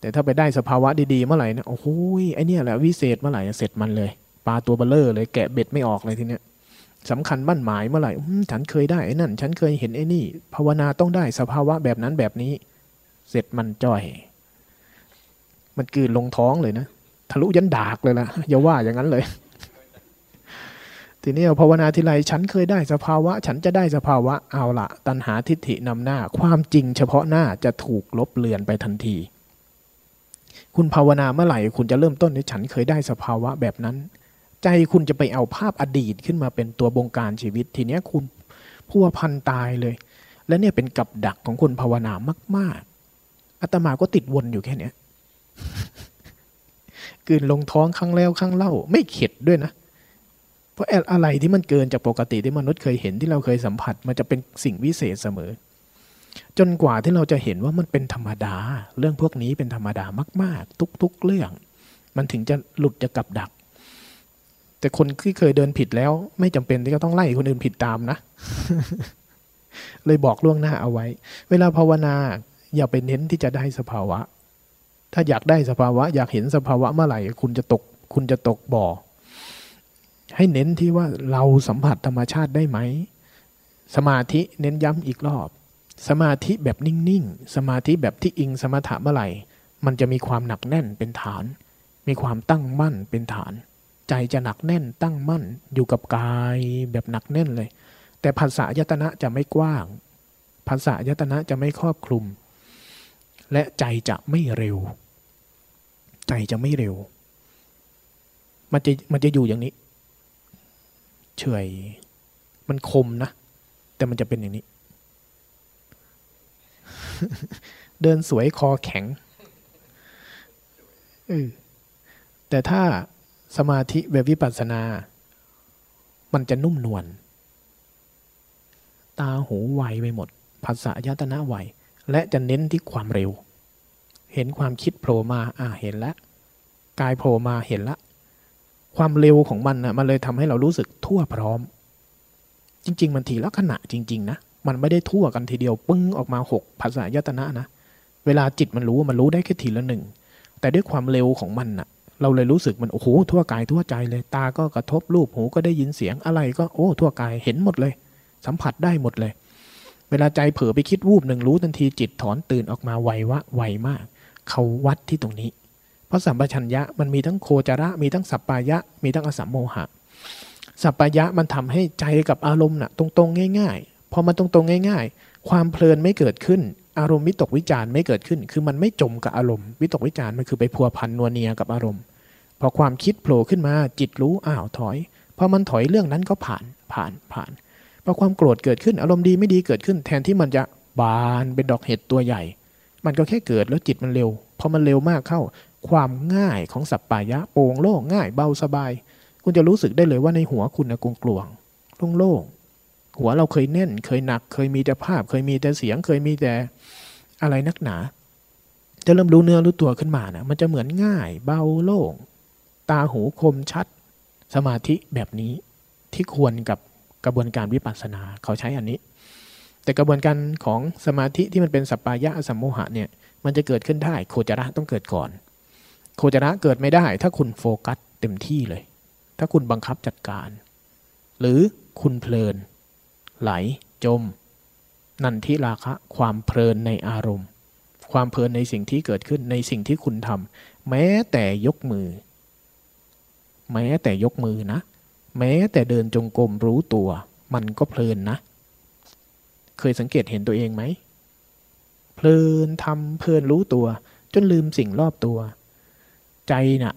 แต่ถ้าไปได้สภาวะดีๆเมื่อไหร่นะโอ้โหไอ้เนี่ยแหละวิเศษเมื่อไหร่เสร็จมันเลยปลาตัวเบลอเลยแกะเบ็ดไม่ออกเลยทีเนี้ยสำคัญมั่นหมายเมื่อไหร่ฉันเคยได้ไอ้นั่นฉันเคยเห็นไอ้นี่ภาวนาต้องได้สภาวะแบบนั้นแบบนี้เสร็จมันจ่อยมันกลืนลงท้องเลยนะทะลุยันดากเลยล่ะอย่าว่าอย่างนั้นเลยทีนี้ภาวนาทีไรฉันเคยได้สภาวะฉันจะได้สภาวะเอาละตัณหาทิฏฐินำหน้าความจริงเฉพาะหน้าจะถูกลบเลือนไปทันทีคุณภาวนาเมื่อไหร่คุณจะเริ่มต้นในฉันเคยได้สภาวะแบบนั้นใจคุณจะไปเอาภาพอดีตขึ้นมาเป็นตัวบงการชีวิตทีเนี้ยคุณพัวพันตายเลยและเนี่ยเป็นกับดักของคนภาวนามากๆอาตมาก็ติดวนอยู่แค่เนี้ยกืนลงท้องครั้งแล้วครั้งเล่าไม่เข็ดด้วยนะเพราะอะไรที่มันเกินจากปกติที่มนุษย์เคยเห็นที่เราเคยสัมผัสมันจะเป็นสิ่งวิเศษเสมอจนกว่าที่เราจะเห็นว่ามันเป็นธรรมดาเรื่องพวกนี้เป็นธรรมดามากๆทุกๆเรื่องมันถึงจะหลุดจากกับดักแต่คนที่เคยเดินผิดแล้วไม่จำเป็นที่จะต้องไล่คนอื่นผิดตามนะ เลยบอกล่วงหน้าเอาไว้เวลาภาวนาอย่าไปเน้นที่จะได้สภาวะ ถ้าอยากได้สภาวะอยากเห็นสภาวะเมื่อไหร่คุณจะตกบ่อให้เน้นที่ว่าเราสัมผัสธรรมชาติได้ไหมสมาธิเน้นย้ำอีกรอบสมาธิแบบนิ่งๆสมาธิแบบที่อิงสมถะเมื่อไหร่มันจะมีความหนักแน่นเป็นฐานมีความตั้งมั่นเป็นฐานใจจะหนักแน่นตั้งมั่นอยู่กับกายแบบหนักแน่นเลยแต่ผัสสะยตนะจะไม่กว้างผัสสะยตนะจะไม่ครอบคลุมและใจจะไม่เร็วใจจะไม่เร็วมันจะอยู่อย่างนี้เฉยมันคมนะแต่มันจะเป็นอย่างนี้ เดินสวยคอแข็งแต่ถ้าสมาธิแบบวิปัสสนามันจะนุ่มนวลตาหูไวไปหมดผัสสะอายตนะไวและจะเน้นที่ความเร็วเห็นความคิดโผล่มาเห็นละกายโผล่มาเห็นละความเร็วของมันนะมันเลยทำให้เรารู้สึกทั่วพร้อมจริงๆมันทีละขณะจริงๆนะมันไม่ได้ทั่วกันทีเดียวปึ้งออกมา6ผัสสะอายตนะนะเวลาจิตมันรู้ได้แค่ทีละหนึ่งแต่ด้วยความเร็วของมันนะเราเลยรู้สึกมันโอ้โหทั่วกายทั่วใจเลยตาก็กระทบรูปหูก็ได้ยินเสียงอะไรก็โอ้ทั่วกายเห็นหมดเลยสัมผัสได้หมดเลยเวลาใจเผลอไปคิดวูบหนึ่งรู้ทันทีจิตถอนตื่นออกมาไวมากเขาวัดที่ตรงนี้เพราะสัมปชัญญะมันมีทั้งโคจระมีทั้งสัปปายะมีทั้งอสัมโมหะสัปปายะมันทำให้ใจกับอารมณ์น่ะตรงๆง่ายๆพอมันตรงๆง่ายๆความเพลินไม่เกิดขึ้นอารมณ์วิตกวิจารณ์ไม่เกิดขึ้นคือมันไม่จมกับอารมณ์วิตกวิจารณ์มันคือไปพัวพันนัวเนียกับอารมณ์พอความคิดโผล่ขึ้นมาจิตรู้อ้าวถอยพอมันถอยเรื่องนั้นก็ผ่านพอความโกรธเกิดขึ้นอารมณ์ดีไม่ดีเกิดขึ้นแทนที่มันจะบานเป็นดอกเห็ดตัวใหญ่มันก็แค่เกิดแล้วจิตมันเร็วพอมันเร็วมากเข้าความง่ายของสัปปายะโปร่งโล่งง่ายเบาสบายคุณจะรู้สึกได้เลยว่าในหัวคุณนะกลวงโล่งหัวเราเคยแน่นเคยหนักเคยมีแต่ภาพเคยมีแต่เสียงเคยมีแต่อะไรนักหนาจะเริ่มรู้เนื้อรู้ตัวขึ้นมานะมันจะเหมือนง่ายเบาโล่งตาหูคมชัดสมาธิแบบนี้ที่ควรกับกระบวนการวิปัสสนาเขาใช้อันนี้แต่กระบวนการของสมาธิที่มันเป็นสัปปายะอสัมโมหะเนี่ยมันจะเกิดขึ้นได้โคจระต้องเกิดก่อนโคจระเกิดไม่ได้ถ้าคุณโฟกัสเต็มที่เลยถ้าคุณบังคับจัดการหรือคุณเพลินไหลจมนันทิราคะความเพลินในอารมณ์ความเพลินในสิ่งที่เกิดขึ้นในสิ่งที่คุณทำแม้แต่ยกมือนะแม้แต่เดินจงกรมรู้ตัวมันก็เพลินนะเคยสังเกตเห็นตัวเองไหมเพลินทำเพลินรู้ตัวจนลืมสิ่งรอบตัวใจน่ะ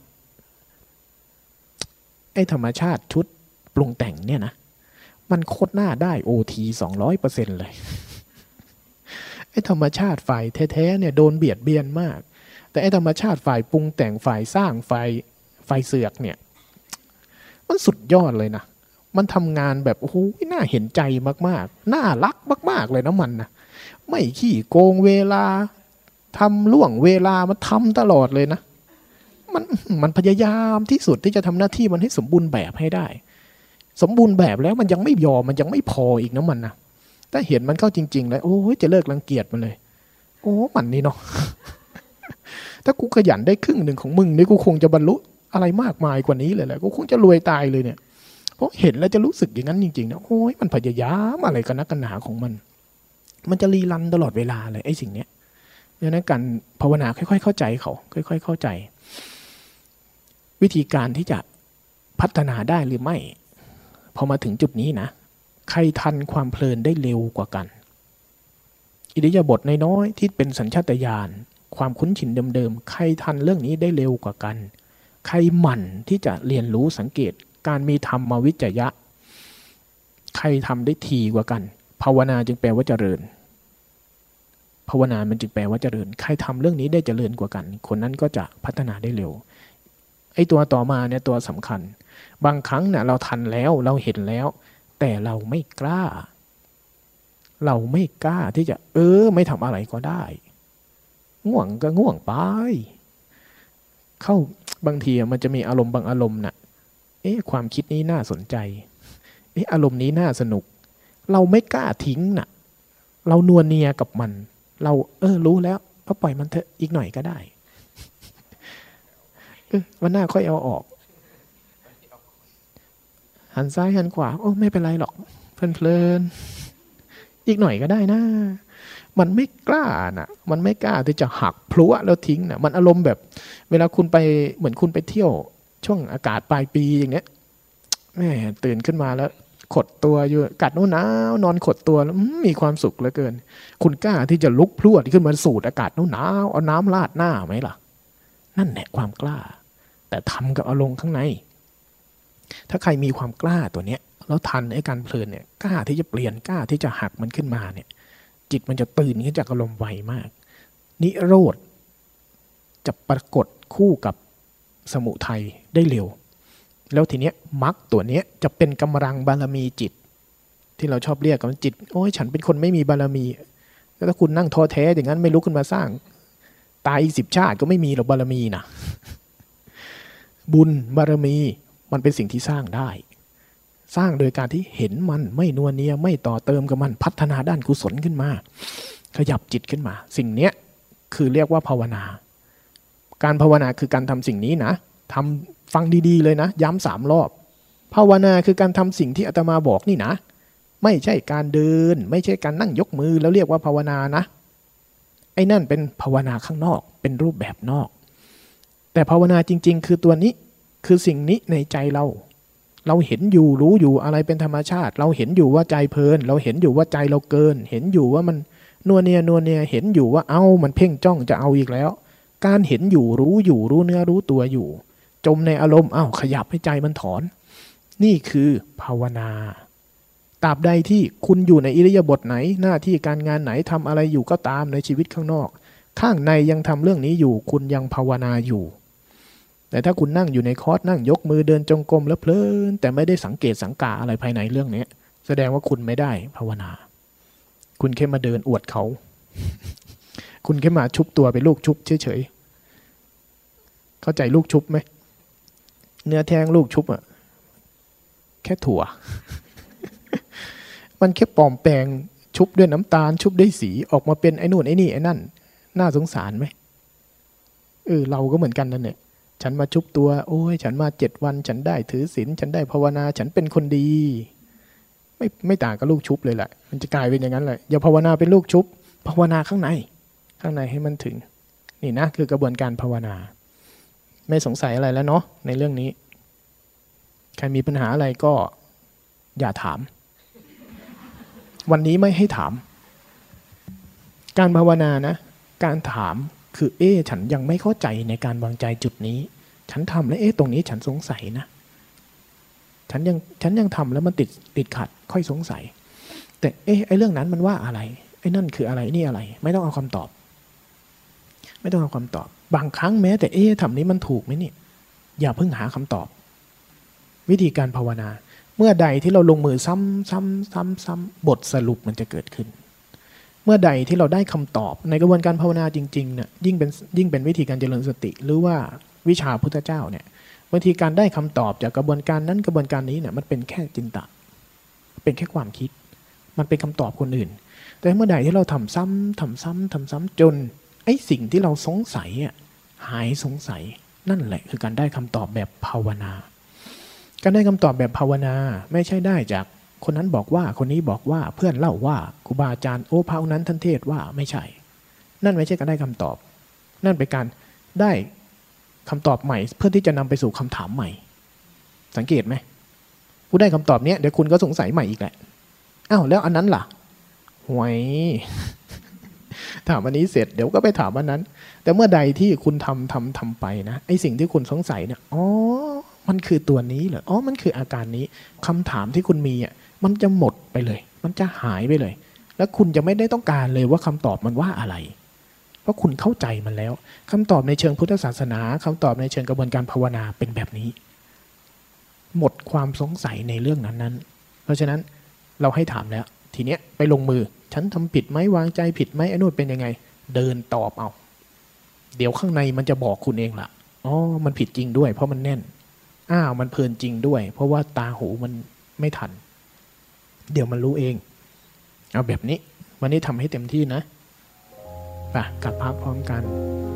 ไอ้ธรรมชาติชุดปรุงแต่งเนี่ยนะมันโคตรหน้าได้ OT 200% เลยไอ้ธรรมชาติฝ่ายแท้ๆเนี่ยโดนเบียดเบียนมากแต่ไอ้ธรรมชาติฝ่ายปรุงแต่งฝ่ายสร้างฝ่ายเสือกเนี่ยมันสุดยอดเลยนะมันทำงานแบบโอ้โหน่าเห็นใจมากๆน่ารักมากๆเลยนะมันนะไม่ขี้โกงเวลาทำล่วงเวลามันทำตลอดเลยนะมันพยายามที่สุดที่จะทำหน้าที่มันให้สมบูรณ์แบบให้ได้สมบูรณ์แบบแล้วมันยังไม่ยอมมันยังไม่พออีกนะมันนะถ้าเห็นมันเข้าจริงๆแล้วโอ้ยจะเลิกรังเกียจมันเลยโอ้มันนี่เนาะ ถ้ากูขยันได้ครึ่งหนึ่งของมึงนี่กูคงจะบรรลุอะไรมากมายกว่านี้เลยแหละกูคงจะรวยตายเลยเนี่ยเพราะเห็นแล้วจะรู้สึกอย่างนั้นจริงๆนะโอ้ยมันพยายามอะไรกันนักกันหนาของมันจะรีรันตลอดเวลาเลยไอ้สิ่งเนี้ยดังนั้นการภาวนาค่อยๆเข้าใจเขาค่อยๆเข้าใจวิธีการที่จะพัฒนาได้หรือไม่พอมาถึงจุดนี้นะใครทันความเพลินได้เร็วกว่ากันอิริยาบถน้อยๆที่เป็นสัญชาตญาณความคุ้นชินเดิมๆใครทันเรื่องนี้ได้เร็วกว่ากันใครหมั่นที่จะเรียนรู้สังเกตการมีธรรมวิจยะใครทำได้ทีกว่ากันภาวนาจึงแปลว่าเจริญภาวนามันจึงแปลว่าเจริญใครทำเรื่องนี้ได้เจริญกว่ากันคนนั้นก็จะพัฒนาได้เร็วไอ้ตัวต่อมาเนี่ยตัวสำคัญบางครั้งเนี่ยเราทันแล้วเราเห็นแล้วแต่เราไม่กล้าที่จะไม่ทำอะไรก็ได้ง่วงก็ง่วงไปเข้าบางทีมันจะมีอารมณ์บางอารมณ์น่ะความคิดนี้น่าสนใจอารมณ์นี้น่าสนุกเราไม่กล้าทิ้งน่ะเรานัวเนียกับมันเรารู้แล้วก็ปล่อยมันเถอะอีกหน่อยก็ได้ วันหน้าค่อยเอาออกหันซ้ายหันขวาโอ้ไม่เป็นไรหรอกเพลินๆอีกหน่อยก็ได้นะมันไม่กล้านะมันไม่กล้าที่จะหักพลัวแล้วทิ้งนะมันอารมณ์แบบเวลาคุณไปเหมือนคุณไปเที่ยวช่วงอากาศปลายปีอย่างเนี้ยแม่ตื่นขึ้นมาแล้วขดตัวอยู่อากาศหนาวนอนขดตัวแล้วมีความสุขเหลือเกินคุณกล้าที่จะลุกพลัวขึ้นมาสูดอากาศหนาวเอาน้ำราดหน้าไหมล่ะนั่นแหละความกล้าแต่ทำกับอารมณ์ข้างในถ้าใครมีความกล้าตัวเนี้ยแล้วทันไอ้การเพลินเนี่ยกล้าที่จะเปลี่ยนกล้าที่จะหักมันขึ้นมาเนี่ยจิตมันจะตื่นขึ้นจากอารมณ์ไวมากนิโรธจะปรากฏคู่กับสมุทัยได้เร็วแล้วทีเนี้ยมรรคตัวเนี้ยจะเป็นกำลังบารมีจิตที่เราชอบเรียกกันจิตโอ้ยฉันเป็นคนไม่มีบารมีแล้วถ้าคุณนั่งท้อแท้อย่างนั้นไม่ลุกขึ้นมาสร้างตายอีกสิบชาติก็ไม่มีหรอกบารมีนะบุญบารมีมันเป็นสิ่งที่สร้างได้สร้างโดยการที่เห็นมันไม่นัวเนียไม่ต่อเติมกับมันพัฒนาด้านกุศลขึ้นมาขยับจิตขึ้นมาสิ่งเนี้ยคือเรียกว่าภาวนาการภาวนาคือการทำสิ่งนี้นะทำฟังดีๆเลยนะย้ำ3รอบภาวนาคือการทำสิ่งที่อาตมาบอกนี่นะไม่ใช่การเดินไม่ใช่การนั่งยกมือแล้วเรียกว่าภาวนานะไอ้นั่นเป็นภาวนาข้างนอกเป็นรูปแบบนอกแต่ภาวนาจริงๆคือตัวนี้คือสิ่งนี้ในใจเราเห็นอยู่รู้อยู่อะไรเป็นธรรมชาติเราเห็นอยู่ว่าใจเพลินเราเห็นอยู่ว่าใจเราเกินเห็นอยู่ว่ามันนัวเนียเห็นอยู่ว่าเอามันเพ่งจ้องจะเอาอีกแล้วการเห็นอยู่รู้เนื้อรู้ตัวอยู่จมในอารมณ์อ้าวขยับให้ใจมันถอนนี่คือภาวนาตราบใดที่คุณอยู่ในอิริยาบถไหนหน้าที่การงานไหนทำอะไรอยู่ก็ตามในชีวิตข้างนอกข้างในยังทำเรื่องนี้อยู่คุณยังภาวนาอยู่แต่ถ้าคุณนั่งอยู่ในคอร์สนั่งยกมือเดินจงกรมแล้วเพลินแต่ไม่ได้สังเกตสังกาอะไรภายในเรื่องนี้แสดงว่าคุณไม่ได้ภาวนาคุณแค่มาเดินอวดเขา คุณแค่มาชุบตัวเป็นลูกชุบเฉยๆเข้าใจลูกชุบไหมเนื้อแท้งลูกชุบอะแค่ถั่ว มันแค่ปลอมแปลงชุบด้วยน้ำตาลชุบด้วยสีออกมาเป็นไอ้นู่นไอ้นี่ไอ้นั่นน่าสงสารไหมเราก็เหมือนกันนั่นแหละฉันมาชุบตัวโอ้ยฉันมา7วันฉันได้ถือศีลฉันได้ภาวนาฉันเป็นคนดีไม่ต่างกับลูกชุบเลยแหละมันจะกลายเป็นอย่างนั้นเลยอย่าภาวนาเป็นลูกชุบภาวนาข้างในให้มันถึงนี่นะคือกระบวนการภาวนาไม่สงสัยอะไรแล้วเนาะในเรื่องนี้ใครมีปัญหาอะไรก็อย่าถามวันนี้ไม่ให้ถามการภาวนานะการถามคือฉันยังไม่เข้าใจในการวางใจจุดนี้ฉันทำแล้วตรงนี้ฉันสงสัยนะฉันยังทำแล้วมันติดขัดค่อยสงสัยแต่ไอ้เรื่องนั้นมันว่าอะไรไอ้นั่นคืออะไรนี่อะไรไม่ต้องเอาคำตอบบางครั้งแม้แต่ทำนี้มันถูกไหมนี่อย่าเพิ่งหาคำตอบวิธีการภาวนาเมื่อใดที่เราลงมือซ้ำบทสรุปมันจะเกิดขึ้นเมื่อใดที่เราได้คำตอบในกระบวนการภาวนาจริงๆเนี่ยยิ่งเป็นวิธีการเจริญสติหรือว่าวิชาพุทธเจ้าเนี่ยบางทีการได้คำตอบจากกระบวนการนั้นกระบวนการนี้เนี่ยมันเป็นแค่จินตะเป็นแค่ความคิดมันเป็นคำตอบคนอื่นแต่เมื่อใดที่เราทำซ้ำจนไอ้สิ่งที่เราสงสัยหายสงสัยนั่นแหละคือการได้คำตอบแบบภาวนาการได้คำตอบแบบภาวนาไม่ใช่ได้จากคนนั้นบอกว่าคนนี้บอกว่าเพื่อนเล่าว่าครูบาอาจารย์โอ้พระองค์นั้นท่านเทศว่าไม่ใช่นั่นไม่ใช่การได้คำตอบนั่นเป็นการได้คำตอบใหม่เพื่อที่จะนำไปสู่คำถามใหม่สังเกตไหมผู้ได้คำตอบเนี้ยเดี๋ยวคุณก็สงสัยใหม่อีกแหละอ้าวแล้วอันนั้นล่ะหวย ถามอันนี้เสร็จเดี๋ยวก็ไปถามอันนั้นแต่เมื่อใดที่คุณทำไปนะไอสิ่งที่คุณสงสัยเนี่ยอ๋อมันคือตัวนี้เหรออ๋อมันคืออาการนี้คำถามที่คุณมีมันจะหมดไปเลยมันจะหายไปเลยแล้วคุณจะไม่ได้ต้องการเลยว่าคำตอบมันว่าอะไรเพราะคุณเข้าใจมันแล้วคำตอบในเชิงพุทธศาสนาคำตอบในเชิงกระบวนการภาวนาเป็นแบบนี้หมดความสงสัยในเรื่องนั้นๆเพราะฉะนั้นเราให้ถามแล้วทีเนี้ยไปลงมือฉันทำผิดไหมวางใจผิดไหมไอ้นู่นเป็นยังไงเดินตอบเอาเดี๋ยวข้างในมันจะบอกคุณเองล่ะอ๋อมันผิดจริงด้วยเพราะมันแน่นอ้าวมันเพลินจริงด้วยเพราะว่าตาหูมันไม่ทันเดี๋ยวมันรู้เองเอาแบบนี้วันนี้ทำให้เต็มที่นะไปกลับพักพร้อมกัน